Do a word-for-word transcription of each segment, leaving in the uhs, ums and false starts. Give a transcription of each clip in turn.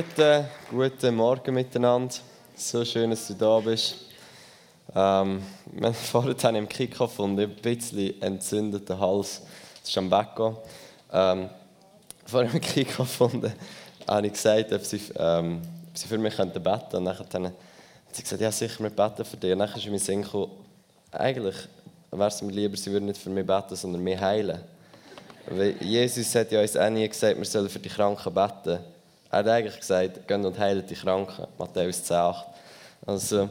Guten, guten Morgen miteinander. So schön, dass du da bist. Ähm, wir vorhin haben im Kickoff und ein bisschen entzündeten Hals. Das ist am Weggehen. Ähm, vorhin im Kickoff habe ich gesagt, ob sie, ähm, ob sie für mich beten könnten. Und dann hat sie gesagt, ja sicher, wir beten für dich. Und dann kam mir in den Sinn, eigentlich wäre es mir lieber, sie würden nicht für mich beten, sondern mich heilen. Weil Jesus hat ja uns auch nie gesagt, wir sollen für die Kranken beten. Er hat eigentlich gesagt, geht und heilt die Kranken. Matthäus zehn acht. Also,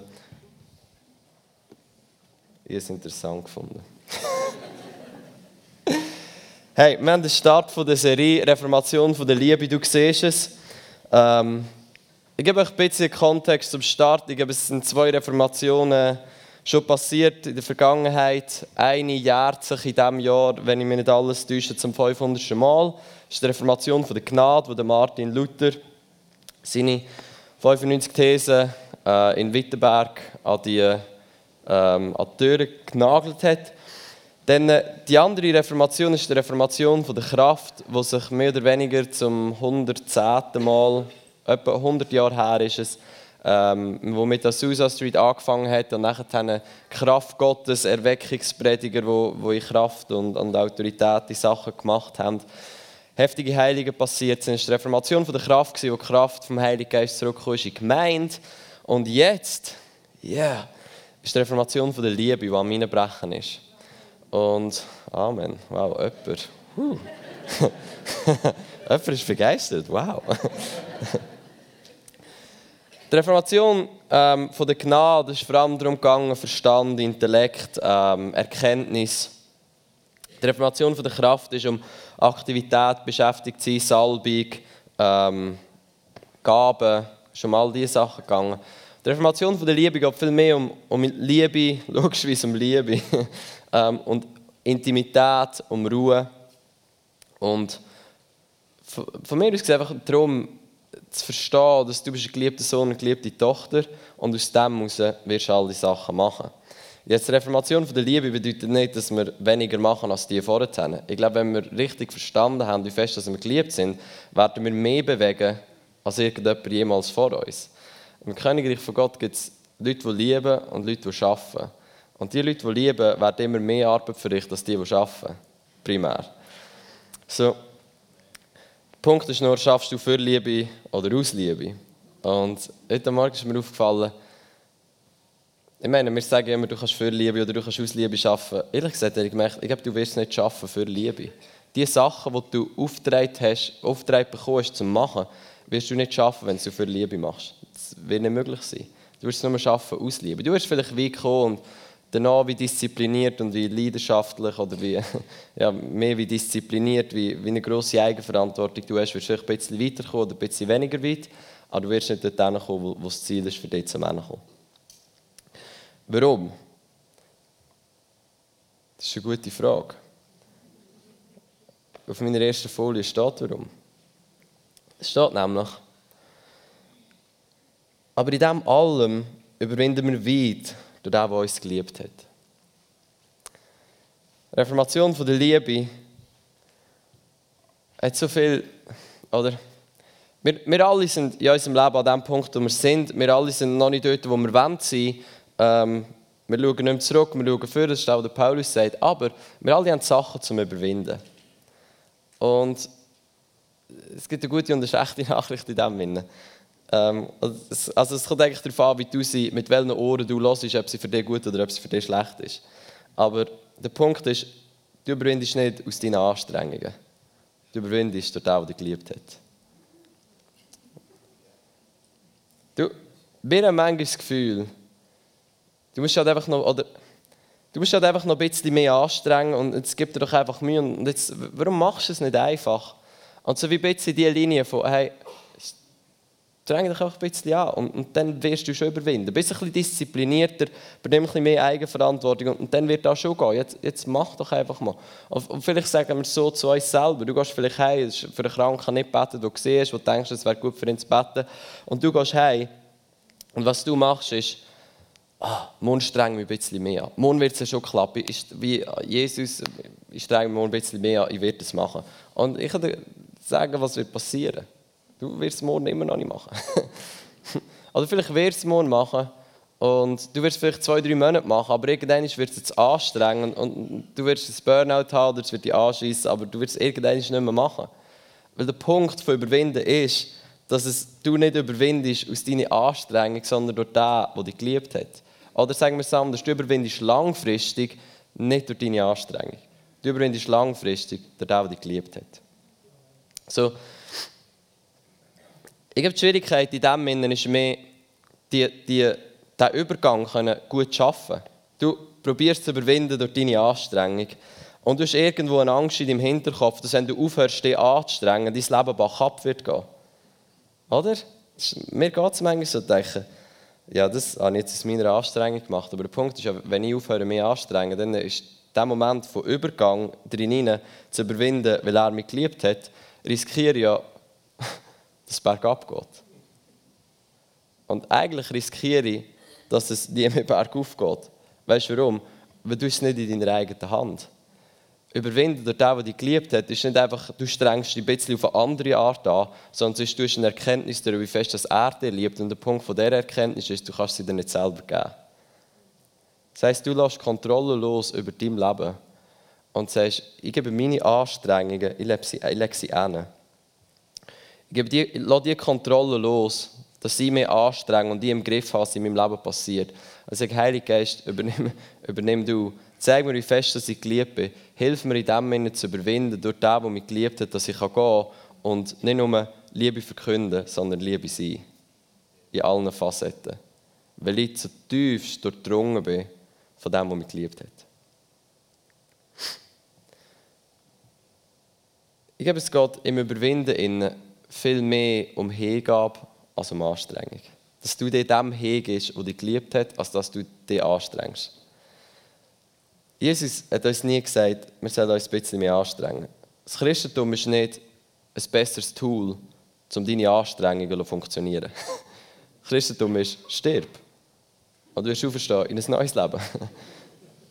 ich habe es interessant gefunden. Hey, wir haben den Start der Serie Reformation der Liebe. Du siehst es. Ähm, ich gebe euch ein bisschen Kontext zum Start. Ich glaube, es sind zwei Reformationen schon passiert in der Vergangenheit. Eine jährt sich in diesem Jahr, wenn ich mich nicht alles täusche, zum fünfhundertsten Mal. Das ist die Reformation der Gnade, wo Martin Luther seine fünfundneunzig Thesen äh, in Wittenberg an die, äh, an die Türen genagelt hat. Dann, äh, die andere Reformation ist die Reformation der Kraft, die sich mehr oder weniger zum hundertzehnten Mal, etwa hundert Jahre her ist es, ähm, wo mit der Azusa Street angefangen hat und nachher die Kraft Gottes, Erweckungsprediger, die in Kraft und, und Autorität die Sachen gemacht haben. Heftige Heilige passiert sind. Es war die Reformation der Kraft, wo die Kraft vom Heiligen Geist zurückgekommen ist in die Gemeinde. Und jetzt, ja, yeah, ist die Reformation der Liebe, die am Hineinbrechen ist. Und, Amen, wow, jemand. Uh. Jemand ist begeistert, wow. Die Reformation ähm, der Gnade ist vor allem darum gegangen, Verstand, Intellekt, ähm, Erkenntnis. Die Reformation der Kraft ist um Aktivität, beschäftigt sein, Salbung, ähm, Gaben, schon mal diese Sachen gegangen. Die Reformation der Liebe geht viel mehr um, um Liebe, logischerweise um Liebe, ähm, und Intimität, um Ruhe. Und von, von mir aus geht es einfach darum, zu verstehen, dass du bist ein geliebter Sohn, eine geliebte Tochter und aus dem heraus wirst du all diese Sachen machen. Jetzt, die Reformation der Liebe bedeutet nicht, dass wir weniger machen als die vorher haben. Ich glaube, wenn wir richtig verstanden haben, wie fest dass wir geliebt sind, werden wir mehr bewegen als irgendjemand jemals vor uns. Im Königreich von Gott gibt es Leute, die lieben und Leute, die arbeiten. Und die Leute, die lieben, werden immer mehr Arbeit verrichten als die, die arbeiten. Primär. So. Der Punkt ist nur, schaffst du für Liebe oder aus Liebe? Und heute Morgen ist mir aufgefallen, ich meine, wir sagen immer, du kannst für Liebe oder du kannst aus Liebe arbeiten. Ehrlich gesagt, ich gemerkt, ich glaube, du wirst nicht arbeiten für Liebe. Die Sachen, die du aufgetragen hast, aufgetragen bekommen hast, zum machen, wirst du nicht schaffen, wenn du für Liebe machst. Das wird nicht möglich sein. Du wirst nur schaffen aus Liebe. Du wirst vielleicht weit kommen und danach wie diszipliniert und wie leidenschaftlich oder wie, ja, mehr wie diszipliniert, wie, wie eine grosse Eigenverantwortung du hast, wirst du ein bisschen weiterkommen oder ein bisschen weniger weit, aber du wirst nicht dorthin kommen, wo, wo das Ziel ist, für dich zu kommen. Warum? Das ist eine gute Frage. Auf meiner ersten Folie steht warum. Es steht nämlich, aber in dem allem überwinden wir weit durch den, der uns geliebt hat. Die Reformation der Liebe hat so viel, oder? Wir, wir alle sind in unserem Leben an dem Punkt, wo wir sind. Wir alle sind noch nicht dort, wo wir wollen sein. Ähm, wir schauen nicht mehr zurück, wir schauen vor, das ist auch der Paulus sagt, aber wir alle haben Sachen zum Überwinden. Und es gibt eine gute und eine schlechte Nachricht in dem Sinne. Ähm, also es kommt eigentlich darauf an, wie du sie, mit welchen Ohren du hörst, ob sie für dich gut oder ob sie für dich schlecht ist. Aber der Punkt ist, du überwindest nicht aus deinen Anstrengungen. Du überwindest durch den, der dich geliebt hat. Du, wir haben manchmal das Gefühl, Du musst, halt einfach noch, oder, du musst halt einfach noch ein bisschen mehr anstrengen und es gibt dir doch einfach Mühe. Und jetzt, warum machst du es nicht einfach? Und so wie ein bisschen diese Linie von, hey, streng dich einfach ein bisschen an und, und dann wirst du schon überwinden. Bist ein bisschen disziplinierter, übernimm ein bisschen mehr Eigenverantwortung und, und dann wird das schon gehen. Jetzt, jetzt mach doch einfach mal. Und, und vielleicht sagen wir es so zu uns selber. Du gehst vielleicht heim, für einen Kranken nicht beten, den du siehst, wo du denkst, es wäre gut für ihn zu beten. Und du gehst heim und was du machst ist, ah, morgen streng mich ein bisschen mehr an. Morgen wird es ja schon klappen. Ich, wie Jesus, ich streng mich morgen ein bisschen mehr an, ich werde es machen. Und ich kann dir sagen, was wird passieren. Du wirst es morgen immer noch nicht machen. Oder vielleicht wirst du es morgen machen und du wirst es vielleicht zwei, drei Monate machen, aber irgendwann wird es jetzt anstrengend und du wirst ein Burnout haben oder es wird dich anschiessen, aber du wirst es irgendwann nicht mehr machen. Weil der Punkt von Überwinden ist, dass es du nicht überwindest aus deiner Anstrengung, sondern durch den, der dich geliebt hat. Oder sagen wir es anders, du überwindest langfristig nicht durch deine Anstrengung. Du überwindest langfristig durch den, der dich geliebt hat. So. Ich glaube, die Schwierigkeit in diesem Sinne ist mehr, die, die, diesen Übergang gut zu schaffen. Du probierst es zu überwinden durch deine Anstrengung. Und du hast irgendwo eine Angst in deinem Hinterkopf, dass wenn du aufhörst, dich anzustrengen, dein Leben bachab wird gehen. Oder? Mir geht es manchmal so, denken, ja, das habe ich jetzt aus meiner Anstrengung gemacht. Aber der Punkt ist ja, wenn ich aufhöre, mich anzustrengen, dann ist der Moment von Übergang drin zu überwinden, weil er mich geliebt hat, riskiere ja, dass es bergab geht. Und eigentlich riskiere ich, dass es nie mehr bergauf geht. Weißt du warum? Weil du es nicht in deiner eigenen Hand. Überwinden durch den, der dich geliebt hat, ist nicht einfach, du strengst dich ein bisschen auf eine andere Art an, sondern es ist eine Erkenntnis darüber, wie fest das er dir liebt. Und der Punkt von dieser Erkenntnis ist, du kannst sie dir nicht selber geben. Das heisst, du lässt Kontrolle los über dein Leben und sagst, ich gebe meine Anstrengungen, ich lege sie, ich lege sie hin. Ich gebe die, ich lasse die Kontrolle los, dass ich mich anstrenge und ich im Griff habe, was in meinem Leben passiert. Also ich sage, Heiliger Geist, übernimm, übernimm du. Zeig mir, wie fest dass ich geliebt bin. Hilf mir, in diesem Sinne zu überwinden, durch den, der mich geliebt hat, dass ich gehen kann und nicht nur Liebe verkünden, sondern Liebe sein. In allen Facetten. Weil ich zutiefst durchdrungen bin von dem, der mich geliebt hat. Ich glaube, es geht im Überwinden in viel mehr um Hingabe als um Anstrengung. Dass du dir dem hingibst, der dich geliebt hat, als dass du dich anstrengst. Jesus hat uns nie gesagt, wir sollen uns ein bisschen mehr anstrengen. Das Christentum ist nicht ein besseres Tool, um deine Anstrengungen zu funktionieren. Das Christentum ist, stirb. Und du wirst auferstehen in ein neues Leben.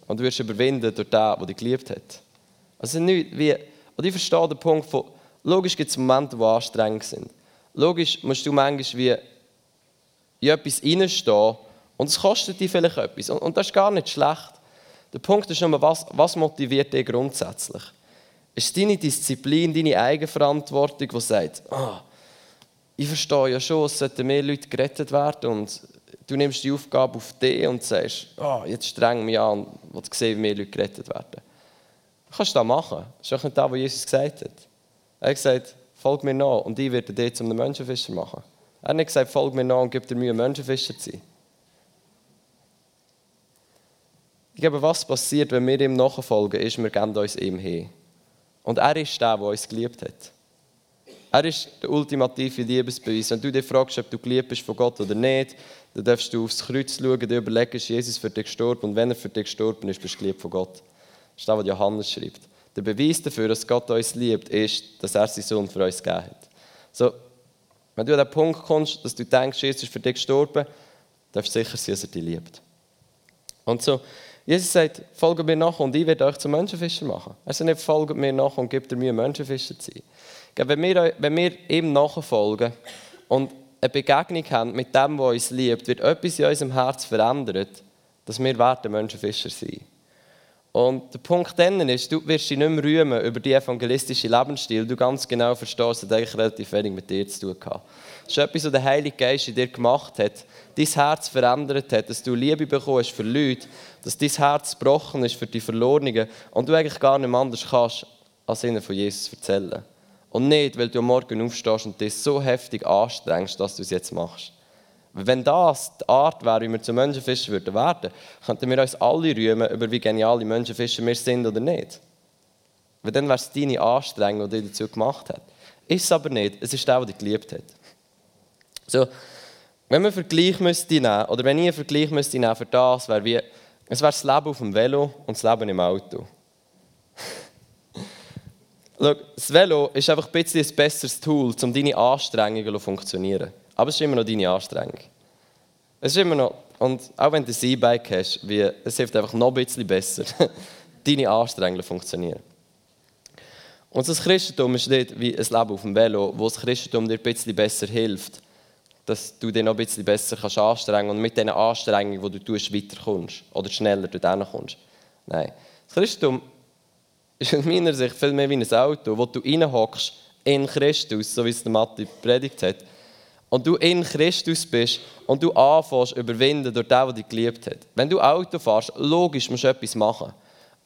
Und du wirst überwinden durch den, der dich geliebt hat. Also nicht wie, und ich verstehe den Punkt von, logisch gibt es Momente, die anstrengend sind. Logisch musst du manchmal wie in etwas reinstehen und es kostet dir vielleicht etwas. Und, und das ist gar nicht schlecht. Der Punkt ist nur, was, was motiviert dich grundsätzlich? Ist deine Disziplin, deine Eigenverantwortung, die sagt, oh, ich verstehe ja schon, es sollten mehr Leute gerettet werden und du nimmst die Aufgabe auf dich und sagst, oh, jetzt streng mich an und will sehen, wie mehr Leute gerettet werden. Du kannst das machen. Das ist auch nicht das, was Jesus gesagt hat. Er hat gesagt, folg mir nach und ich werde dich zum Menschenfischer machen. Er hat nicht gesagt, folg mir nach und gib dir Mühe, Menschenfischer zu sein. Ich glaube, was passiert, wenn wir ihm nachfolgen, ist, wir geben uns ihm hin. Und er ist der, der uns geliebt hat. Er ist der ultimative Liebesbeweis. Wenn du dich fragst, ob du geliebt bist von Gott oder nicht, dann darfst du aufs Kreuz schauen, dir überlegst, Jesus für dich gestorben und wenn er für dich gestorben ist, bist du geliebt von Gott. Das ist das, was Johannes schreibt. Der Beweis dafür, dass Gott uns liebt, ist, dass er seinen Sohn für uns gegeben hat. So, wenn du an den Punkt kommst, dass du denkst, Jesus ist für dich gestorben, darfst du sicher sein, dass er dich liebt. Und so, Jesus sagt, folgt mir nach und ich werde euch zu Menschenfischer machen. Er sagt nicht, folgt mir nach und gebt mir Menschenfischer zu sein. Wenn wir, wenn wir ihm nachfolgen und eine Begegnung haben mit dem, der uns liebt, wird etwas in unserem Herz verändert, dass wir werden Menschenfischer sein. Und der Punkt dann ist, du wirst dich nicht mehr rühmen über die evangelistische Lebensstil. Du ganz genau verstehst, dass eigentlich relativ wenig mit dir zu tun hat. Das ist etwas, was der Heilige Geist in dir gemacht hat, dein Herz verändert hat, dass du Liebe bekommst für Leute, dass dein Herz gebrochen ist für die Verlorenen und du eigentlich gar nicht anders kannst, als ihnen von Jesus erzählen. Und nicht, weil du am Morgen aufstehst und dich so heftig anstrengst, dass du es jetzt machst. Wenn das die Art wäre, wie wir zu Menschenfischen werden würden, könnten wir uns alle rühmen, über wie geniale Menschenfischer wir sind oder nicht. Weil dann wäre es deine Anstrengung, die dich dazu gemacht hat. Ist es aber nicht, es ist der, der dich geliebt hat. So, wenn wir einen Vergleich müsste nehmen, oder wenn ich einen Vergleich müsste nehmen für das, wäre wie, es wäre das Leben auf dem Velo und das Leben im Auto. Schau, das Velo ist einfach ein bisschen ein besseres Tool, um deine Anstrengungen zu funktionieren. Aber es ist immer noch deine Anstrengung. Es ist immer noch, und auch wenn du ein E-Bike hast, wie, es hilft einfach noch ein bisschen besser, deine Anstrengungen funktionieren. Und das Christentum ist nicht wie ein Leben auf dem Velo, wo das Christentum dir ein bisschen besser hilft, dass du dich noch ein bisschen besser kannst anstrengen und mit diesen Anstrengungen, die du tust, weiterkommst oder schneller dorthin kommst. Nein. Das Christentum ist in meiner Sicht viel mehr wie ein Auto, wo du reinhockst in Christus, so wie es der Matti predigt hat, und du in Christus bist und du anfängst zu überwinden durch den, der dich geliebt hat. Wenn du Auto fährst, logisch musst du etwas machen.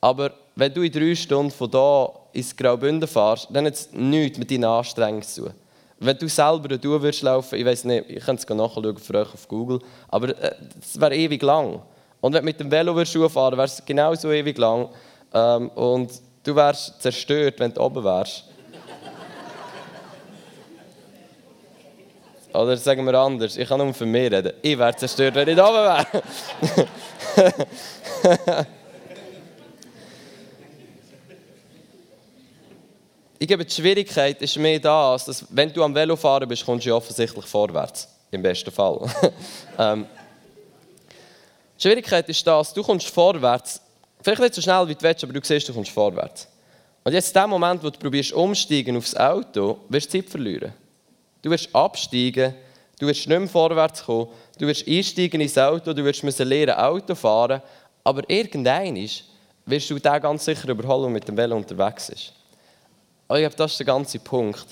Aber wenn du in drei Stunden von hier ins Graubünden fährst, dann hat es nichts mit deinen Anstrengungen zu tun. Wenn du selber durch würdest laufen, ich weiß nicht, ich könnte es nachschauen für euch auf Google, aber es wäre ewig lang. Und wenn du mit dem Velo fahren würdest, wäre es genauso ewig lang. Ähm, und du wärst zerstört, wenn du oben wärst. Oder sagen wir anders, ich kann nur für mich reden. Ich wäre zerstört, wenn ich oben wäre. Ich glaube, die Schwierigkeit ist mehr das, dass wenn du am Velofahren bist, kommst du offensichtlich vorwärts. Im besten Fall. ähm, die Schwierigkeit ist das, du kommst vorwärts. Vielleicht nicht so schnell, wie du willst, aber du siehst, du kommst vorwärts. Und jetzt in dem Moment, wo du probierst umsteigen aufs Auto, wirst du Zeit verlieren. Du wirst absteigen, du wirst nicht mehr vorwärts kommen, du wirst einsteigen ins Auto, du wirst müssen lernen, Auto fahren, aber irgendwann wirst du den ganz sicher überholen, der mit dem Velo unterwegs ist. Und ich glaube, das ist der ganze Punkt.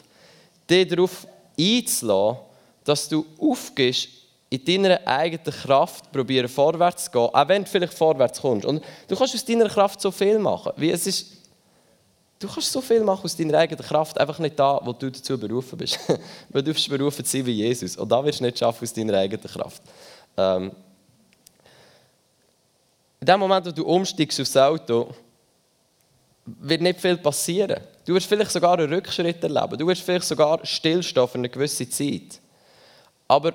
Dich darauf einzulassen, dass du aufgibst, in deiner eigenen Kraft probieren vorwärts zu gehen, auch wenn du vielleicht vorwärts kommst. Und du kannst aus deiner Kraft so viel machen, wie es ist. Du kannst so viel machen aus deiner eigenen Kraft, einfach nicht da, wo du dazu berufen bist. Weil du bist berufen zu sein wie Jesus. Und da wirst du nicht schaffen aus deiner eigenen Kraft. Ähm in dem Moment, wo du umsteigst aufs Auto, wird nicht viel passieren. Du wirst vielleicht sogar einen Rückschritt erleben. Du wirst vielleicht sogar stillstehen für eine gewisse Zeit. Aber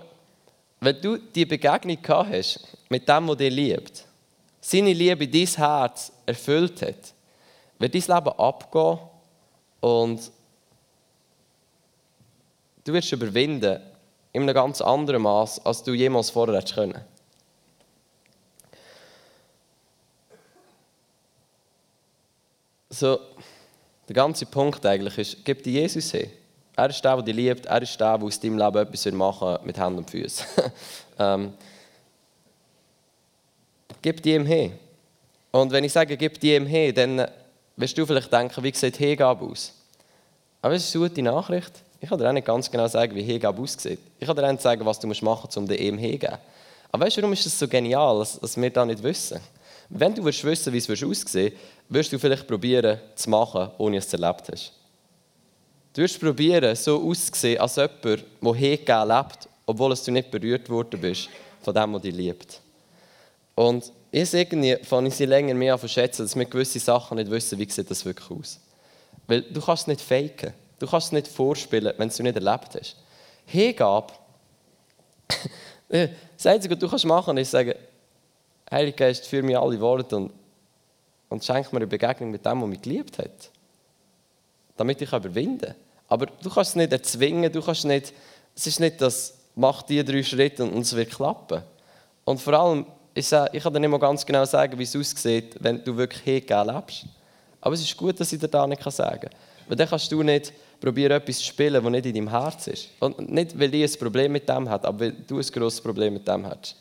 wenn du die Begegnung gehabt hast mit dem, der dich liebt, seine Liebe dein Herz erfüllt hat, wird dein Leben abgehen und du wirst überwinden in einem ganz anderen Maß, als du jemals vorher hättest können. So, der ganze Punkt eigentlich ist, gib dir Jesus hin. Er ist der, der dich liebt, er ist der, der aus deinem Leben etwas machen will, mit Händen und Füßen. ähm, gib dir ihm hin. Und wenn ich sage, gib dir ihm hin, dann wirst du vielleicht denken, wie sieht Hingabe aus? Aber das ist eine gute Nachricht. Ich kann dir auch nicht ganz genau sagen, wie Hingabe aussieht. Ich kann dir auch nicht sagen, was du machen musst, um dir ihm hinzugeben. Aber weißt du, warum ist das so genial, dass wir das nicht wissen? Wenn du wissen willst, wie es aussieht, wirst du vielleicht probieren, zu machen, ohne es erlebt hast. Du wirst probieren, so auszusehen, als jemand, der hingegeben lebt, obwohl es du nicht berührt worden bist von dem, der dich liebt. Und ich irgendwie fange ich sie länger mehr an zu schätzen, dass wir gewisse Sachen nicht wissen, wie sieht das wirklich aus. Weil du kannst es nicht faken, du kannst es nicht vorspielen, wenn du es nicht erlebt hast. Hingabe, das Einzige, was du kannst machen kannst, ist sagen, Heiliger Geist, führe mir alle Worte und, und schenk mir eine Begegnung mit dem, der mich geliebt hat. Damit ich überwinden kann. Aber du kannst es nicht erzwingen, du kannst nicht, es ist nicht das, mach die drei Schritte und, und es wird klappen. Und vor allem, ich, ich kann dir nicht mal ganz genau sagen, wie es aussieht, wenn du wirklich hingegeben lebst. Aber es ist gut, dass ich dir das nicht sagen kann. Weil dann kannst du nicht probieren, etwas zu spielen, das nicht in deinem Herz ist. Und nicht, weil ich ein Problem mit dem habe, aber weil du ein grosses Problem mit dem hast.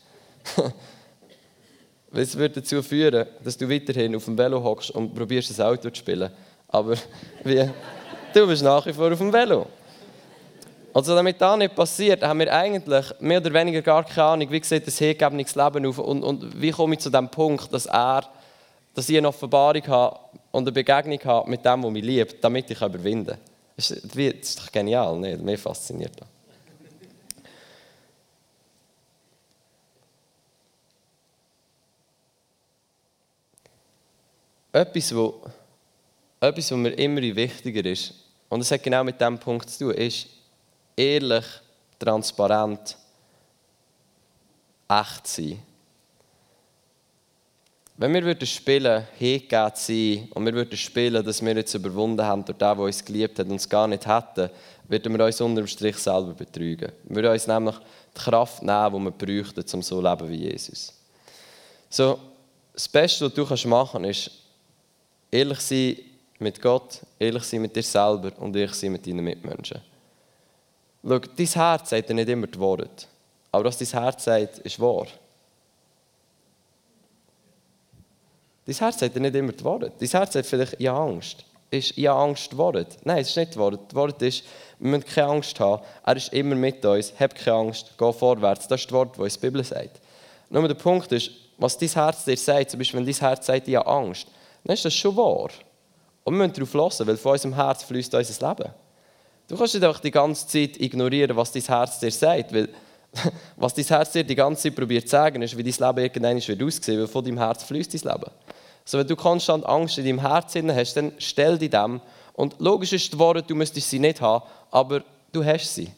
Weil es würde dazu führen, dass du weiterhin auf dem Velo hockst und probierst, ein Auto zu spielen. Aber wie, du bist nach wie vor auf dem Velo. Also damit das nicht passiert, haben wir eigentlich mehr oder weniger gar keine Ahnung, wie sieht das hingegebenes Leben auf und, und wie komme ich zu dem Punkt, dass, er, dass ich eine Offenbarung habe und eine Begegnung habe mit dem, der mich liebt, damit ich überwinde. Das ist, das ist doch genial, nicht? Mir fasziniert das. Etwas, wo, etwas, was mir immer wichtiger ist, und es hat genau mit diesem Punkt zu tun, ist ehrlich, transparent, echt sein. Wenn wir würden spielen, hingegeben sein, und wir würden spielen, dass wir jetzt überwunden haben durch den, der uns geliebt hat und es gar nicht hätten, würden wir uns unterm Strich selber betrügen. Wir würden uns nämlich die Kraft nehmen, die wir bräuchten, um so zu leben wie Jesus. So, das Beste, was du machen kannst, ist, ehrlich sein, mit Gott, ehrlich sein mit dir selber und ehrlich sein mit deinen Mitmenschen. Schau, dein Herz sagt dir nicht immer die Worte, aber was dein Herz sagt, ist wahr. Dein Herz sagt dir nicht immer die Worte. Dein Herz sagt vielleicht, ich habe Angst. Ist «Ich habe Angst» die Worte? Nein, es ist nicht die Worte. Die Worte ist, wir müssen keine Angst haben. Er ist immer mit uns. Hab keine Angst, geh vorwärts. Das ist das Wort, das uns die Bibel sagt. Nur der Punkt ist, was dein Herz dir sagt, zum Beispiel, wenn dein Herz sagt, ich habe Angst, dann ist das schon wahr. Und wir müssen darauf hören, weil von unserem Herz fließt unser Leben. Du kannst nicht einfach die ganze Zeit ignorieren, was dein Herz dir sagt, weil was dein Herz dir die ganze Zeit probiert zu sagen, ist, wie dein Leben irgendwann wird aussehen, weil von deinem Herz fließt dein Leben. So, wenn du konstant Angst in deinem Herzen hast, dann stell dich dem. Und logisch ist die Worte, du müsstest sie nicht haben, aber du hast sie.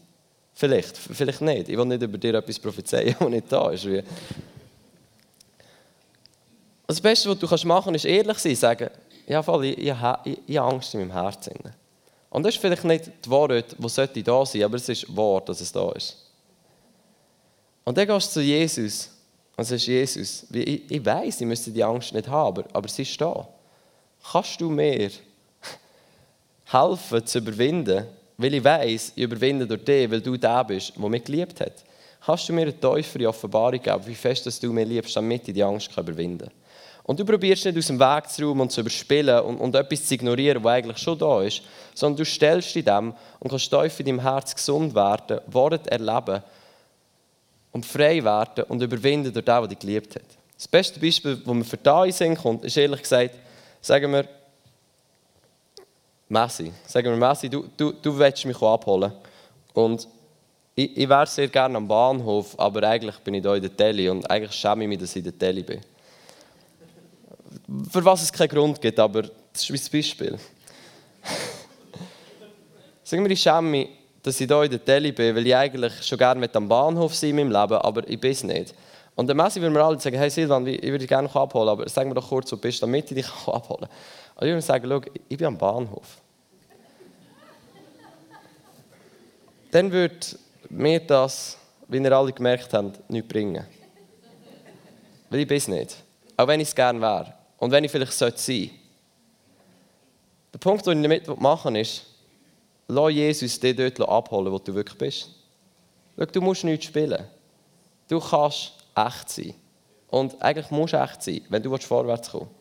Vielleicht, vielleicht nicht. Ich will nicht über dir etwas prophezeien, was nicht da ist. Das Beste, was du machen kannst, ist ehrlich sein. Sagen, ja, voll, ich, ich, ich, ich habe Angst in meinem Herzen. Und das ist vielleicht nicht die Worte, die da sein, aber es ist wahr, dass es da ist. Und dann gehst du zu Jesus. Und also Jesus, ich, ich weiss, ich müsste die Angst nicht haben, aber, aber sie ist da. Kannst du mir helfen zu überwinden, weil ich weiss, ich überwinde durch dich, weil du der bist, der mich geliebt hat. Kannst du mir eine tiefere Offenbarung geben, wie fest dass du mich liebst, damit ich die Angst kann überwinden kann. Und du probierst nicht aus dem Weg zu räumen und zu überspielen und, und etwas zu ignorieren, was eigentlich schon da ist, sondern du stellst dich dem und kannst tief in deinem Herz gesund werden, Worte erleben, und frei werden und überwinden durch den, der dich geliebt hat. Das beste Beispiel, das mir für da kommt, ist ehrlich gesagt, sagen wir, Messi, sagen wir, Messi, du, du, du willst mich abholen. Und ich, ich wäre sehr gerne am Bahnhof, aber eigentlich bin ich hier in der Tele und eigentlich schäme ich mich, dass ich in der Tele bin. Für was es keinen Grund gibt, aber das ist mein Beispiel. Sagen wir, ich schäme mich, dass ich hier in der Tele bin, weil ich eigentlich schon gerne am Bahnhof sein in meinem Leben, aber ich bin es nicht. Und der Messi würde mir alle sagen, hey Silvan, ich würde dich gerne abholen, aber sag mir doch kurz, wo du bist, damit ich dich abholen kann. Und ich würde sagen, schau, ich bin am Bahnhof. Dann würde mir das, wie ihr alle gemerkt habt, nichts bringen. Weil ich bin es nicht. Auch wenn ich es gerne wäre. Und wenn ich vielleicht sein sollte. Der Punkt, den ich damit machen will, ist, lass Jesus dich dort abholen, wo du wirklich bist. Schau, du musst nichts spielen. Du kannst echt sein. Und eigentlich musst du echt sein, wenn du vorwärts kommen willst.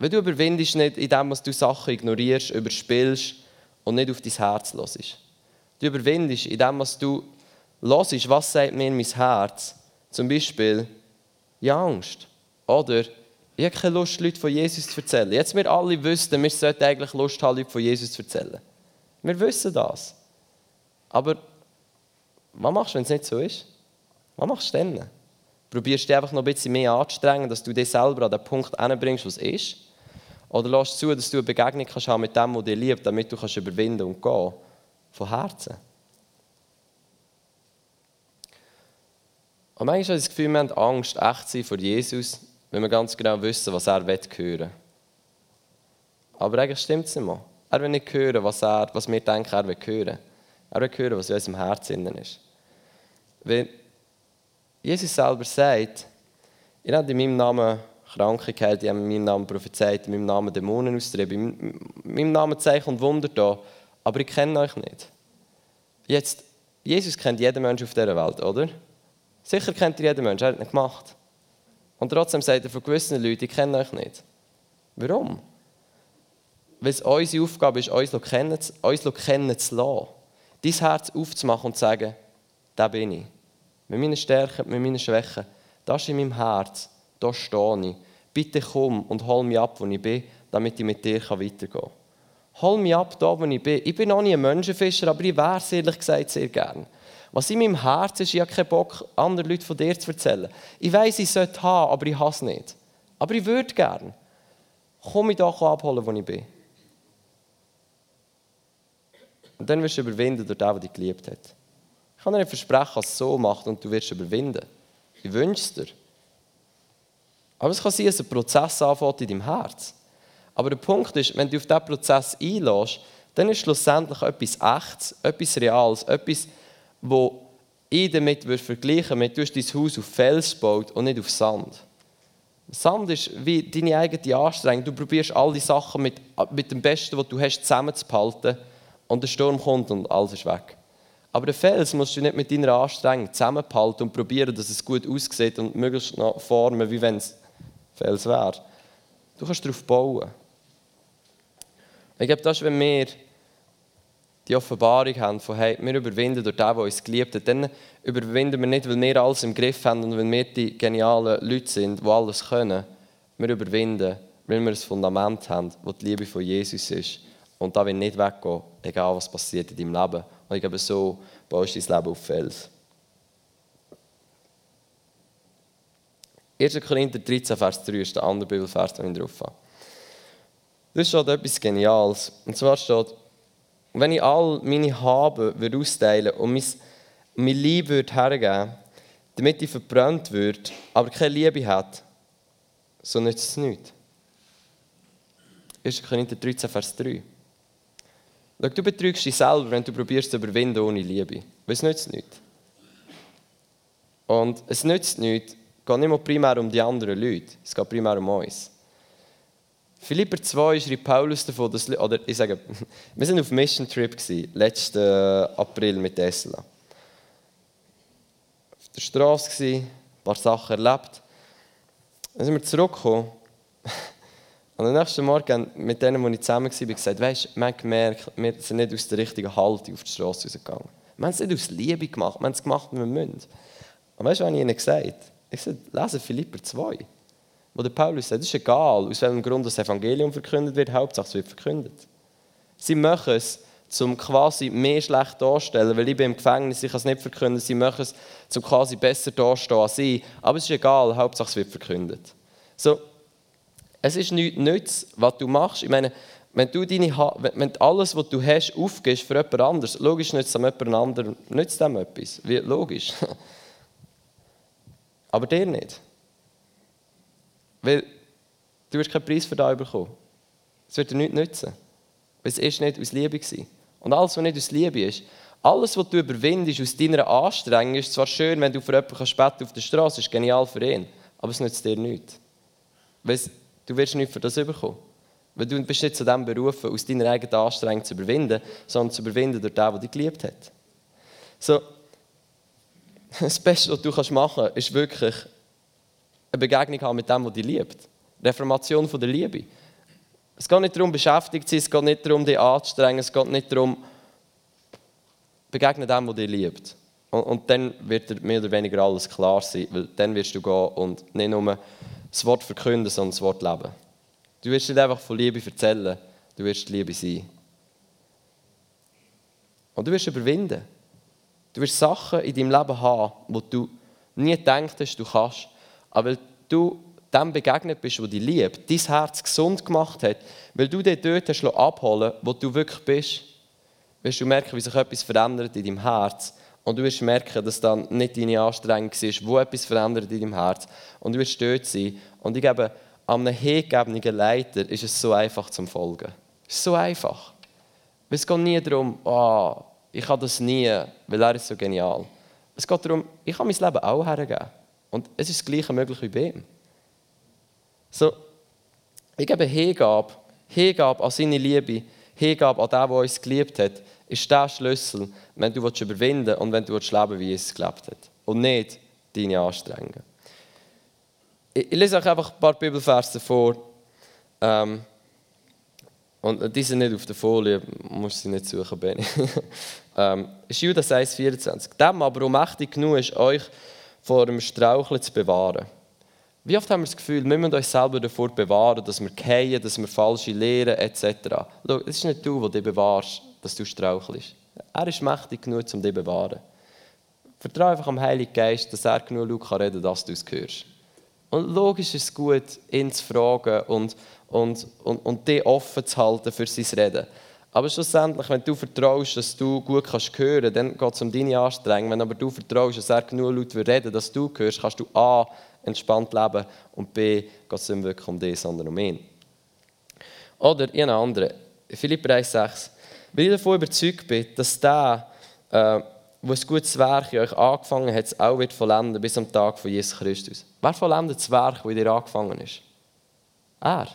Weil du überwindest nicht, indem du Sachen ignorierst, überspielst und nicht auf dein Herz hörst. Du überwindest, indem du hörst, was sagt mir mein Herz. Zum Beispiel, ich habe Angst. Oder ich habe keine Lust, Leute von Jesus zu erzählen. Jetzt wir alle wüssten, wir sollten eigentlich Lust haben, Leute von Jesus zu erzählen. Wir wissen das. Aber was machst du, wenn es nicht so ist? Was machst du denn? Probierst du einfach noch ein bisschen mehr anzustrengen, dass du dich selber an den Punkt hinbringst, was ist? Oder lässt zu, dass du eine Begegnung kannst haben mit dem, der dich liebt, damit du kannst überwinden und gehen von Herzen. Und manchmal habe ich das Gefühl, wir haben Angst, echt zu sein vor Jesus, wenn wir ganz genau wissen, was er hören will. Aber eigentlich stimmt es nicht mehr. Er will nicht hören, was, er, was wir denken, er will hören. Er will hören, was in unserem Herzen ist. Weil Jesus selber sagt, ich habe in meinem Namen Kranke geheilt, ich habe in meinem Namen prophezeit, in meinem Namen Dämonen austrieben, in meinem Namen Zeichen und Wunder da, aber ich kenne euch nicht. Jetzt, Jesus kennt jeden Menschen auf dieser Welt, oder? Sicher kennt er jeden Menschen, er hat es nicht gemacht. Und trotzdem sagt er von gewissen Leuten, ich kenne euch nicht. Warum? Weil es unsere Aufgabe ist, uns kennen zu lassen. Dein Herz aufzumachen und zu sagen, da bin ich. Mit meinen Stärken, mit meinen Schwächen. Das ist in meinem Herz, da stehe ich. Bitte komm und hol mich ab, wo ich bin, damit ich mit dir weitergehen kann. Hol mich ab, da wo ich bin. Ich bin noch nie ein Menschenfischer, aber ich wäre es ehrlich gesagt sehr gern. Was in meinem Herzen ist, ich habe keinen Bock, anderen Leuten von dir zu erzählen. Ich weiss, ich sollte es haben, aber ich habe es nicht. Aber ich würde gerne. Komm mich hier abholen, wo ich bin. Und dann wirst du überwinden durch den, der dich geliebt hat. Ich kann dir nicht versprechen, dass es so macht und du wirst überwinden. Ich wünsche es dir. Aber es kann sein, dass ein Prozess anfängt in deinem Herz. Aber der Punkt ist, wenn du auf diesen Prozess einlässt, dann ist schlussendlich etwas Echtes, etwas Reales, etwas, wo ich damit vergleichen würde, mit du hast dein Haus auf Fels gebaut und nicht auf Sand. Sand ist wie deine eigene Anstrengung. Du probierst alle Sachen mit, mit dem Besten, was du hast, zusammenzuhalten. Und der Sturm kommt und alles ist weg. Aber den Fels musst du nicht mit deiner Anstrengung zusammenhalten und probieren, dass es gut aussieht und möglichst noch formen, wie wenn es Fels wäre. Du kannst darauf bauen. Ich glaube, das ist, wenn wir die Offenbarung haben von «Hey, wir überwinden durch den, der uns geliebt hat», dann überwinden wir nicht, weil wir alles im Griff haben und weil wir die genialen Leute sind, die alles können. Wir überwinden, weil wir ein Fundament haben, das die Liebe von Jesus ist. Und da will nicht weggehen, egal was passiert in deinem Leben. Und ich glaube, so baust du dein Leben auf Fels. erster Korinther dreizehn, Vers drei ist der andere Bibelvers, den ich drauf habe. Das steht etwas Geniales. Und zwar steht: Wenn ich all meine Haben würde austeilen und mein, meine Liebe würde hergeben, damit ich verbrannt würde, aber keine Liebe hat, so nützt es nichts. erster Korinther dreizehn, Vers drei. Schau, du betrügst dich selber, wenn du probierst zu überwinden ohne Liebe. Weil es nützt nichts. Und es nützt nichts, es geht nicht mehr primär um die anderen Leute, es geht primär um uns. Philipper zwei schreibt Paulus davon, dass, oder ich sage, wir waren auf Mission Trip gewesen, letzten April mit Tesla. Auf der Straße gewesen, ein paar Sachen erlebt. Dann sind wir zurückgekommen und am nächsten Morgen mit denen, die ich zusammen war, gesagt, weisst, wir haben gemerkt, wir sind nicht aus der richtigen Haltung auf die Straße rausgegangen. Wir haben es nicht aus Liebe gemacht, wir haben es gemacht, wie wir müssen. Und weisst du, was ich ihnen gesagt habe? Ich sage, lese Philipper zwei. Wo der Paulus sagt, es ist egal, aus welchem Grund das Evangelium verkündet wird, Hauptsache es wird verkündet. Sie machen es, um quasi mehr schlecht darzustellen, weil ich bin im Gefängnis, ich kann es nicht verkünden, sie machen es, um quasi besser dazustehen als ich, aber es ist egal, Hauptsache es wird verkündet. So, es ist nichts nütz, was du machst. Ich meine, wenn du deine ha- wenn alles, was du hast, aufgibst für jemand anderes, logisch nützt es an jemand anderem, nützt dem etwas, wie, logisch. Aber dir nicht. Weil du wirst keinen Preis für das bekommen. Es wird dir nichts nützen. Weil es ist nicht aus Liebe war. Und alles, was nicht aus Liebe ist, alles, was du überwindest aus deiner Anstrengung, ist zwar schön, wenn du für jemanden beten auf der Straße, ist genial für ihn, aber es nützt dir nichts. Weil es, du wirst nichts für das bekommen. Weil du bist nicht zu dem berufen, aus deiner eigenen Anstrengung zu überwinden, sondern zu überwinden durch den, der dich geliebt hat. So, das Beste, was du machen kannst, ist wirklich eine Begegnung haben mit dem, der dich liebt. Reformation von der Liebe. Es geht nicht darum, beschäftigt zu sein, es geht nicht darum, dich anzustrengen, es geht nicht darum, begegne dem, der dich liebt. Und, und dann wird dir mehr oder weniger alles klar sein, weil dann wirst du gehen und nicht nur das Wort verkünden, sondern das Wort leben. Du wirst nicht einfach von Liebe erzählen, du wirst die Liebe sein. Und du wirst überwinden. Du wirst Sachen in deinem Leben haben, die du nie gedacht hast, du kannst. Aber weil du dem begegnet bist, der dich liebt, dein Herz gesund gemacht hat, weil du dich dort hast abholen lassen, wo du wirklich bist, wirst du merken, wie sich etwas verändert in deinem Herz. Und du wirst merken, dass dann nicht deine Anstrengung war, wo etwas verändert in deinem Herz. Und du wirst dort sein. Und ich glaube, an einem hingegebenen Leiter ist es so einfach zum Folgen. Es ist so einfach. Weil es geht nie darum, oh, ich kann das nie, weil er ist so genial. Es geht darum, ich kann mein Leben auch hergeben. Und es ist das Gleiche möglich wie bei ihm. So, ich gebe Hingabe, Hingabe an seine Liebe, Hingabe an den, der uns geliebt hat, ist der Schlüssel, wenn du überwinden willst und wenn du leben willst, wie Jesus gelebt hat. Und nicht deine Anstrengungen. Ich, ich lese euch einfach ein paar Bibelverse vor. Ähm, und die sind nicht auf der Folie, musst sie nicht suchen, Benni. ähm, Judas eins vierundzwanzig. Dem aber, der mächtig genug ist, euch vor dem Straucheln zu bewahren. Wie oft haben wir das Gefühl, wir müssen uns selber davor bewahren, dass wir fallen, dass wir falsche Lehren et cetera. Schau, es ist nicht du, der dich bewahrst, dass du strauchelst. Er ist mächtig genug, um dich zu bewahren. Vertraue einfach am Heiligen Geist, dass er genug Leute reden kann, dass du es hörst. Und logisch ist es gut, ihn zu fragen und, und, und, und dich offen zu halten für sein Reden. Aber schlussendlich, wenn du vertraust, dass du gut kannst hören kannst, dann geht es um deine Anstrengung. Wenn aber du vertraust, dass er genug Leute reden, dass du hörst, kannst du A. entspannt leben und B. geht es nicht wirklich um dich, sondern um ihn. Oder in einem anderen. Philipper eins sechs. Weil ich davon überzeugt bin, dass der, äh, wo ein gutes Werk in euch angefangen hat, es auch wird vollenden bis am Tag von Jesus Christus. Wer vollendet das Werk, das in dir angefangen ist? Er.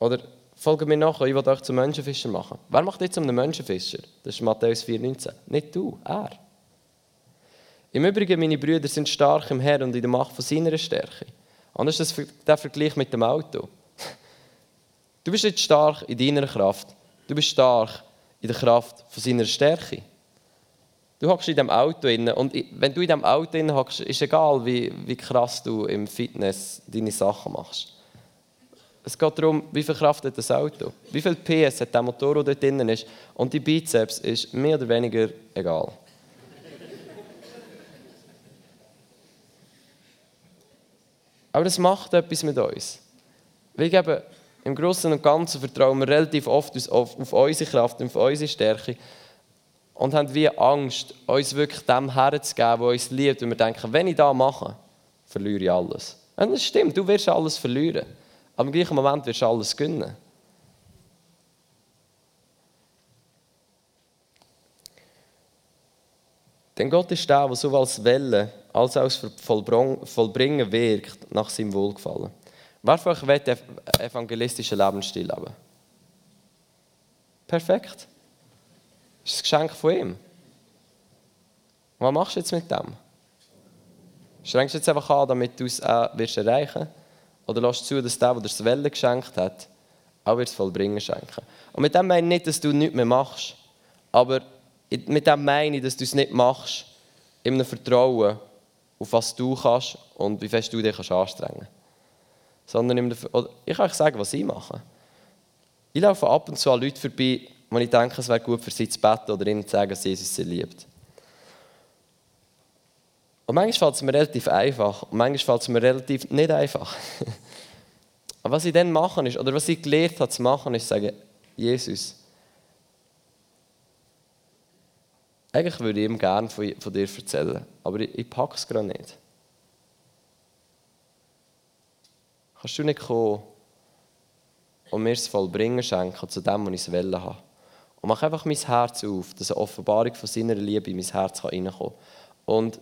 Oder folgt mir nach, ich will euch zum Menschenfischer machen. Wer macht dich zu einem Menschenfischer? Das ist Matthäus vier neunzehn. Nicht du, er. Im Übrigen, meine Brüder sind stark im Herrn und in der Macht von seiner Stärke. Anders ist das der Vergleich mit dem Auto. Du bist nicht stark in deiner Kraft. Du bist stark in der Kraft von seiner Stärke. Du hockst in diesem Auto drin. Und wenn du in diesem Auto drin hockst, ist egal, wie, wie krass du im Fitness deine Sachen machst. Es geht darum, wie viel Kraft hat das Auto? Wie viel P S hat der Motor, der dort drin ist? Und die Bizeps ist mehr oder weniger egal. Aber das macht etwas mit uns. Wir geben im Großen und Ganzen vertrauen wir relativ oft auf, auf unsere Kraft und auf unsere Stärke und haben wie Angst, uns wirklich dem herzugeben, der uns liebt. Und wir denken, wenn ich das mache, verliere ich alles. Und das stimmt, du wirst alles verlieren. Aber im gleichen Moment wirst du alles gewinnen. Denn Gott ist der, der sowohl als Welle als auch als Vollbringen wirkt nach seinem Wohlgefallen. Wer von euch will den evangelistischen Lebensstil leben? Perfekt. Das ist ein Geschenk von ihm. Und was machst du jetzt mit dem? Strengst du jetzt einfach an, damit du es auch erreichen wirst? Oder lässt zu, dass der, der dir das Welle geschenkt hat, auch das Vollbringen schenken? Und mit dem meine ich nicht, dass du nichts mehr machst. Aber mit dem meine ich, dass du es nicht machst, in einem Vertrauen, auf was du kannst und wie fest du dich anstrengen kannst. Sondern in einem, ich kann euch sagen, was ich mache. Ich laufe ab und zu an Leute vorbei, wo ich denke, es wäre gut für sie zu beten oder ihnen zu sagen, dass Jesus sie liebt. Und manchmal fällt es mir relativ einfach und manchmal fällt es mir relativ nicht einfach. Aber was ich dann mache, ist, oder was ich gelernt habe zu machen, ist zu sagen, Jesus, eigentlich würde ich ihm gerne von, von dir erzählen, aber ich, ich packe es gerade nicht. Kannst du nicht kommen und mir das Vollbringen schenken zu dem, was ich es wollen habe? Und mach einfach mein Herz auf, dass eine Offenbarung von seiner Liebe in mein Herz reinkommen kann. Und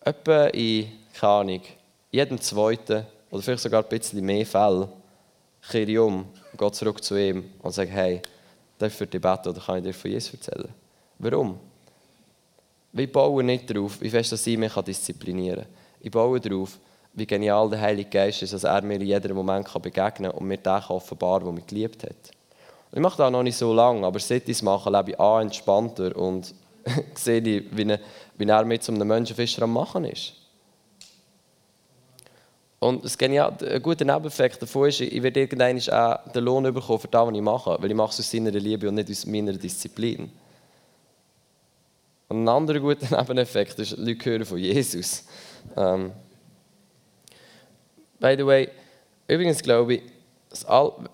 etwa in, keine Ahnung, jedem zweiten oder vielleicht sogar ein bisschen mehr Fällen kehre ich um und gehe zurück zu ihm und sage, hey, darf ich für dich beten oder kann ich dir von Jesus erzählen? Warum? Weil ich baue nicht darauf, wie fest ich mich disziplinieren kann. Ich baue darauf, wie genial der Heilige Geist ist, dass er mir in jedem Moment begegnen kann und mir den offenbaren kann, der mich geliebt hat. Ich mache das noch nicht so lange, aber seit ich es mache, lebe ich an entspannter und sehe, wie er mit so einem Menschenfischer am Machen ist. Und das Genial, ein guter Nebeneffekt davon ist, ich werde irgendwann auch den Lohn bekommen für das, was ich mache, weil ich mache es aus seiner Liebe und nicht aus meiner Disziplin. Und ein anderer guter Nebeneffekt ist, Leute hören von Jesus. Ähm, By the way, übrigens glaube ich, das,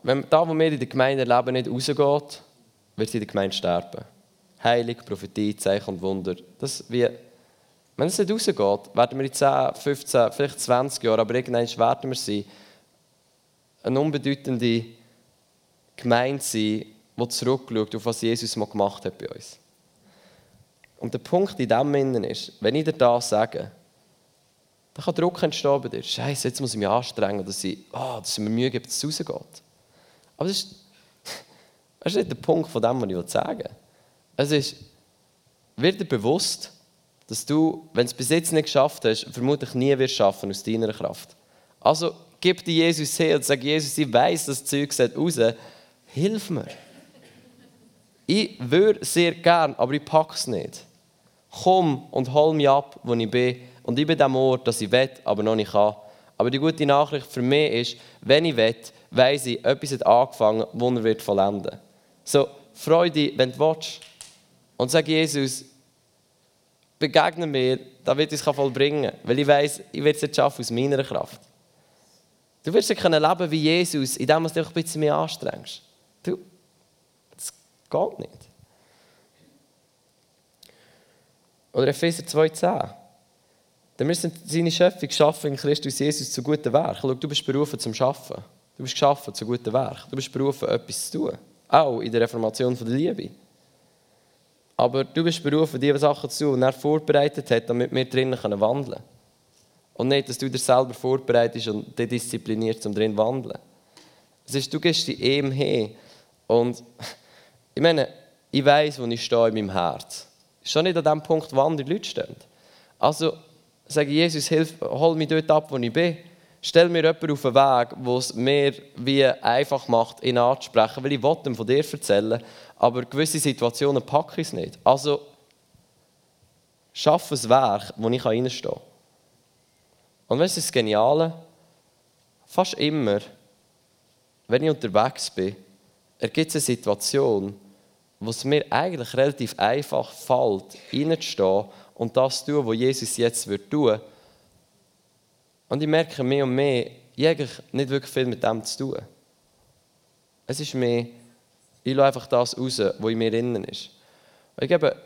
wenn das, was wir in der Gemeinde erleben, nicht rausgeht, wird sie in der Gemeinde sterben. Heilung, Prophetie, Zeichen und Wunder. Das, wie, wenn es nicht rausgeht, werden wir in zehn, fünfzehn, vielleicht zwanzig Jahren, aber irgendwann werden wir sein, eine unbedeutende Gemeinde sein, die zurückschaut, auf was Jesus mal gemacht hat bei uns. Und der Punkt in dem ist, wenn ich dir das sage, da kann Druck entstehen bei dir. Scheiße, jetzt muss ich mich anstrengen, dass ich, oh, dass ich mir Mühe gebe, dass es rausgeht. Aber das ist, das ist nicht der Punkt von dem, was ich sagen will. Es ist, wird dir bewusst, dass du, wenn du es bis jetzt nicht geschafft hast, vermutlich nie wirst schaffen aus deiner Kraft. Also gib dir Jesus her und sag, Jesus, ich weiss, das Zeug sieht raus, hilf mir. Ich würde sehr gern, aber ich packe es nicht. Komm und hol mich ab, wo ich bin. Und ich bin an dem Ort, dass ich will, aber noch nicht kann. Aber die gute Nachricht für mich ist, wenn ich will, weiss ich, etwas hat angefangen, wo er wird vollenden. So, freu dich, wenn du willst. Und sag Jesus, begegne mir, damit ich es vollbringen kann. Weil ich weiss, ich werde es nicht schaffen aus meiner Kraft. Du wirst nicht leben wie Jesus, indem du dich ein bisschen mehr anstrengst. Du, das geht nicht. Oder Epheser zwei zehn. Denn wir sind seine Schöpfung geschaffen in Christus Jesus zu guten Werken. Schau, du bist berufen zum Schaffen. Du bist geschaffen zu guten Werken. Du bist berufen, etwas zu tun. Auch in der Reformation der Liebe. Aber du bist berufen, diese Sachen zu tun, die er vorbereitet hat, damit wir drinnen wandeln können. Und nicht, dass du dir selber vorbereitest und dich disziplinierst, um drin zu wandeln. Es ist, du gehst dich eben hin. Und ich meine, ich weiss, wo ich stehe in meinem Herz. Schon nicht an dem Punkt, wo andere Leute stehen. Also sage ich, Jesus, hilf, hol mich dort ab, wo ich bin. Stell mir jemanden auf den Weg, der es mir wie einfach macht, ihn anzusprechen. Weil ich wollte ihm von dir erzählen, aber gewisse Situationen packe ich es nicht. Also schaffe ein Werk, wo ich reinstehen kann. Und weißt du, das Geniale? Fast immer, wenn ich unterwegs bin, ergibt es eine Situation, wo es mir eigentlich relativ einfach fällt, reinzustehen und das zu tun, was Jesus jetzt tun würde. Und ich merke mehr und mehr, ich habe nicht wirklich viel mit dem zu tun. Es ist mehr, ich lasse einfach das raus, was in mir drin ist. Und ich glaube,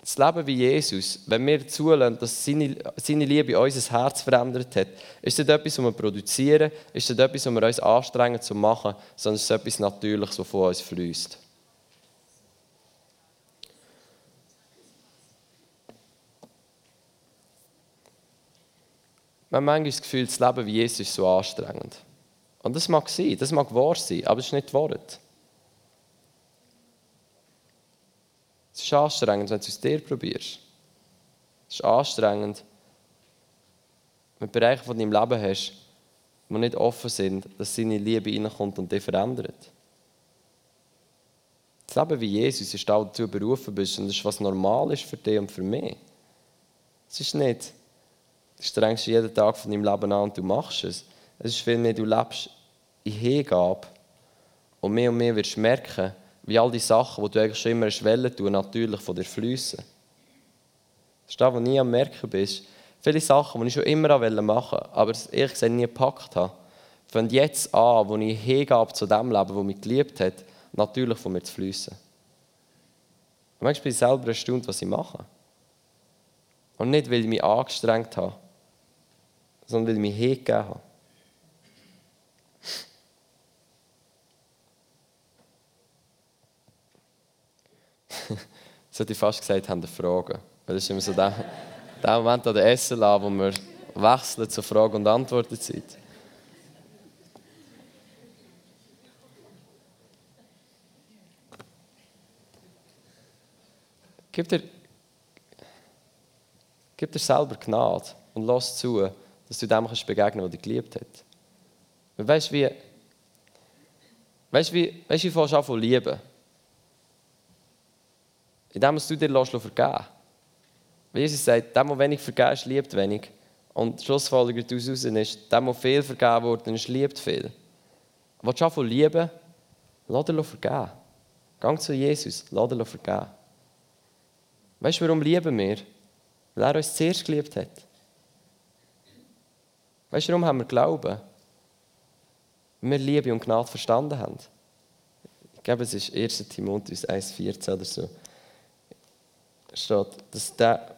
das Leben wie Jesus, wenn wir zulassen, dass seine, seine Liebe unser Herz verändert hat, ist das etwas, was wir produzieren, ist das etwas, was wir uns anstrengen zu machen, sondern es ist etwas Natürliches, was von uns fließt. Man hat manchmal das Gefühl, das Leben wie Jesus ist so anstrengend. Und das mag sein, das mag wahr sein, aber es ist nicht wahr. Es ist anstrengend, wenn du es aus dir probierst. Es ist anstrengend, wenn du Bereiche von deinem Leben hast, die nicht offen sind, dass seine Liebe reinkommt und dich verändert. Das Leben wie Jesus ist auch dazu berufen bist, und das ist, was normal ist für dich und für mich. Es ist nicht... Du strengst jeden Tag von deinem Leben an und du machst es. Es ist vielmehr, du lebst in Hingabe. Und mehr und mehr wirst du merken, wie all die Sachen, die du eigentlich schon immer schwellen tust, natürlich von dir fließen. Das ist das, was nie am Merken bist. Viele Sachen, die ich schon immer machen wollte, aber ehrlich gesagt nie gepackt habe, fangen jetzt an, wo ich Hingabe zu dem Leben, das mich geliebt hat, natürlich von mir zu fließen. Und manchmal bin ich selber erstaunt, was ich mache. Und nicht, weil ich mich angestrengt habe, sondern weil ich mich hingegeben habe. Das hätte ich fast gesagt, haben eine Frage. Weil das ist immer so der, der Moment an der Essen-Lab, wo wir wechseln zur Frage- und Antwortenzeit. Gib dir, gib dir selber Gnade und lass zu, dass du dem begegnen kannst, der dich geliebt hat. Und weißt du, wie, weißt, wie, weißt, wie fängst du an zu lieben? Indem du dir vergeben lässt. Weil Jesus sagt, dem, der wenig vergeben ist, liebt wenig. Und die Schlussfolgerung daraus ist, dem, der viel vergeben wurde, ist, liebt viel. Willst du an zu lieben? Lass dir vergeben. Geh zu Jesus, lass dir vergeben. Weißt du, warum lieben wir? Weil er uns zuerst geliebt hat. Weißt du, warum haben wir Glauben? Weil wir Liebe und Gnade verstanden haben. Ich glaube, es ist erster Timotheus eins vierzehn oder so. Steht, dass der...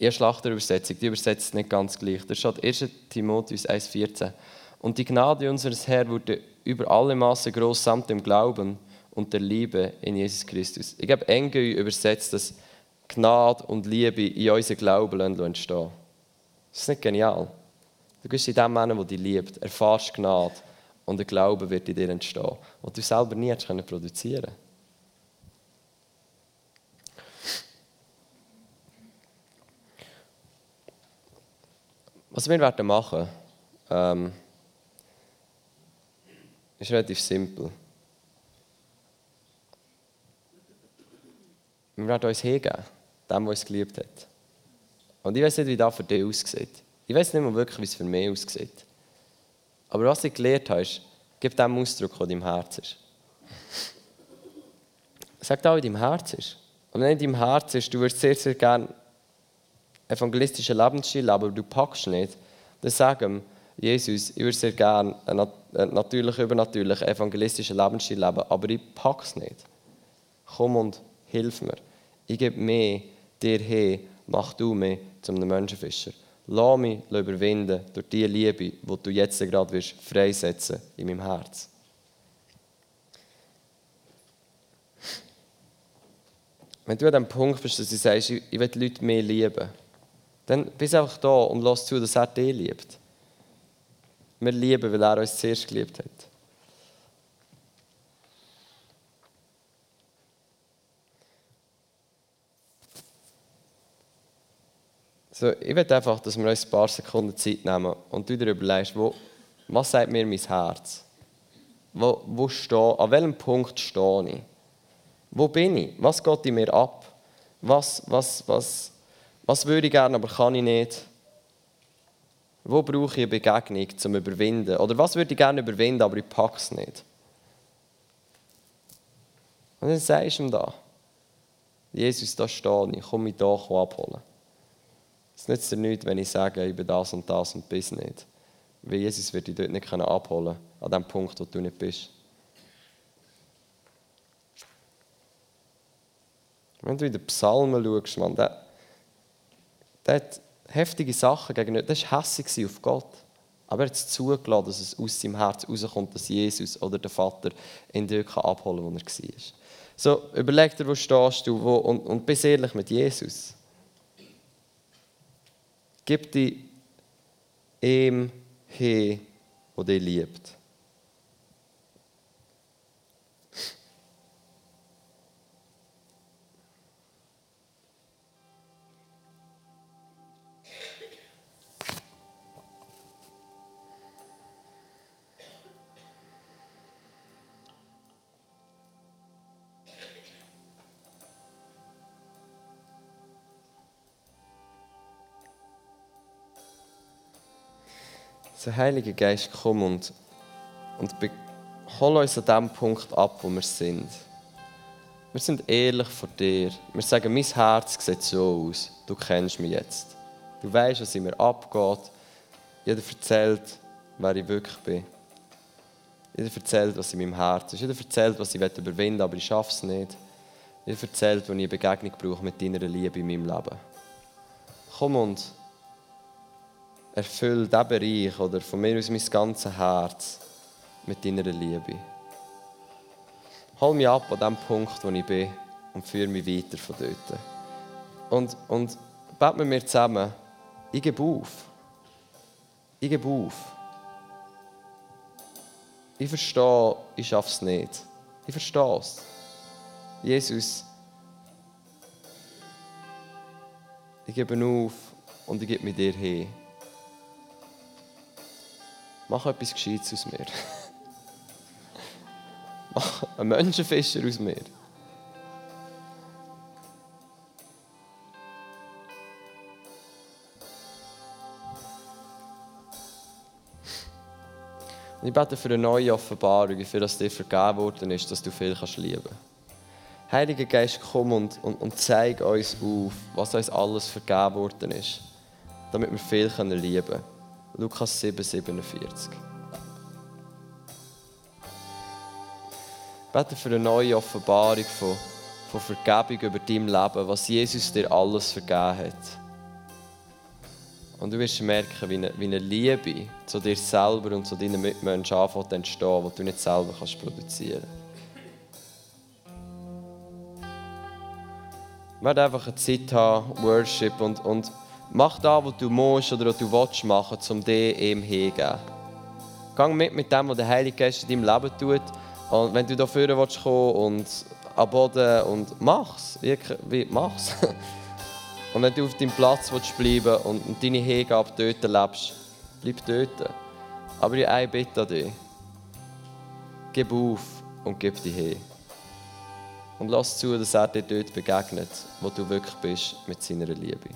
Ich schlachte der Übersetzung, die übersetzt es nicht ganz gleich. Da steht erster Timotheus eins vierzehn. Und die Gnade unseres Herrn wurde über alle Massen groß samt dem Glauben und der Liebe in Jesus Christus. Ich glaube, N G Ü übersetzt, dass Gnade und Liebe in unseren Glauben entstehen. Das ist nicht genial. Du bist in dem Mann, der dich liebt, erfährst Gnade und der Glaube wird in dir entstehen, was du selber nie hättest produzieren können. Was wir werden machen, ähm, ist relativ simpel. Wir werden uns hingeben, dem, der uns geliebt hat. Und ich weiß nicht, wie das für dich aussieht. Ich weiß nicht mal wirklich, wie es für mich aussieht. Aber was ich gelernt habe, ist, gib dem Ausdruck, der in deinem Herz ist. Sag dir, was in deinem Herz ist. Und wenn in deinem Herz ist, du würdest sehr, sehr gerne evangelistischen Lebensstil leben, aber du packst nicht, dann sag ihm, Jesus, ich würde sehr gerne einen natürlich, übernatürlich evangelistischen Lebensstil leben, aber ich packe es nicht. Komm und hilf mir. Ich gebe mehr dir hin, mach du mehr zum Menschenfischer. Lass mich überwinden durch die Liebe, die du jetzt gerade freisetzen wirst in meinem Herz. Wenn du an dem Punkt bist, dass du sagst, ich will die Leute mehr lieben, dann bist du einfach da und lass zu, dass er dich liebt. Wir lieben, weil er uns zuerst geliebt hat. So, ich möchte einfach, dass wir uns ein paar Sekunden Zeit nehmen und du dir überlegst, wo, was sagt mir mein Herz? Wo, wo stehe, an welchem Punkt stehe ich? Wo bin ich? Was geht in mir ab? Was, was, was, was würde ich gerne, aber kann ich nicht? Wo brauche ich eine Begegnung, um zu überwinden? Oder was würde ich gerne überwinden, aber ich packe es nicht? Und dann sagst du ihm da, Jesus, da stehe ich, komm mich da abholen. Es nützt dir nichts, wenn ich sage, ich bin das und das und bis nicht. Weil Jesus wird dich dort nicht abholen können, an dem Punkt, wo du nicht bist. Wenn du in den Psalmen schaust, man, der, der hat heftige Sachen gegen ihn. Der war hässig auf Gott. Aber er hat es zugelassen, dass es aus seinem Herz rauskommt, dass Jesus oder der Vater ihn dort abholen kann, wo er war. So, überleg dir, wo stehst du wo, und, und bist ehrlich mit Jesus. Gib dich ihm hin, der dich liebt. Der Heilige Geist, komm und, und be- hol uns an dem Punkt ab, wo wir sind. Wir sind ehrlich vor dir. Wir sagen, mein Herz sieht so aus. Du kennst mich jetzt. Du weißt, was in mir abgeht. Jeder erzählt, wer ich wirklich bin. Jeder erzählt, was in meinem Herz ist. Jeder erzählt, was ich überwinden will, aber ich schaffe es nicht. Jeder erzählt, wo ich eine Begegnung brauche mit deiner Liebe in meinem Leben. Komm und erfüll diesen Bereich oder von mir aus mein ganzes Herz mit deiner Liebe. Hol mich ab an dem Punkt, wo ich bin und führe mich weiter von dort. Und, und beten wir mir zusammen, ich gebe auf. Ich gebe auf. Ich verstehe, ich schaffe es nicht. Ich verstehe es. Jesus, ich gebe auf und ich gebe mich dir hin. Mach etwas Gescheites aus mir. Mach einen Menschenfischer aus mir. Und ich bete für eine neue Offenbarung, für das dir vergeben worden ist, dass du viel kannst lieben kannst. Heiliger Geist, komm und, und, und zeig uns auf, was uns alles vergeben worden ist, damit wir viel lieben können. Lukas sieben, siebenundvierzig. Ich bete für eine neue Offenbarung von, von Vergebung über dein Leben, was Jesus dir alles vergeben hat. Und du wirst merken, wie eine, wie eine Liebe zu dir selber und zu deinen Mitmenschen anfängt zu entstehen, die du nicht selber kannst produzieren kannst. Wir werden einfach eine Zeit haben, Worship und, und mach das, was du musst oder was du willst machen, um dir ihm hinzugeben. Geh mit mit dem, was der Heilige Geist in deinem Leben tut. Und wenn du dafür kommen willst und am Boden und mach's. Wie, mach's. Und wenn du auf deinem Platz willst bleiben und deine Hingabe dort lebst, bleib dort. Aber ich habe eine Bitte an dich. Gib auf und gib dich hin. Und lass zu, dass er dir dort begegnet, wo du wirklich bist, mit seiner Liebe.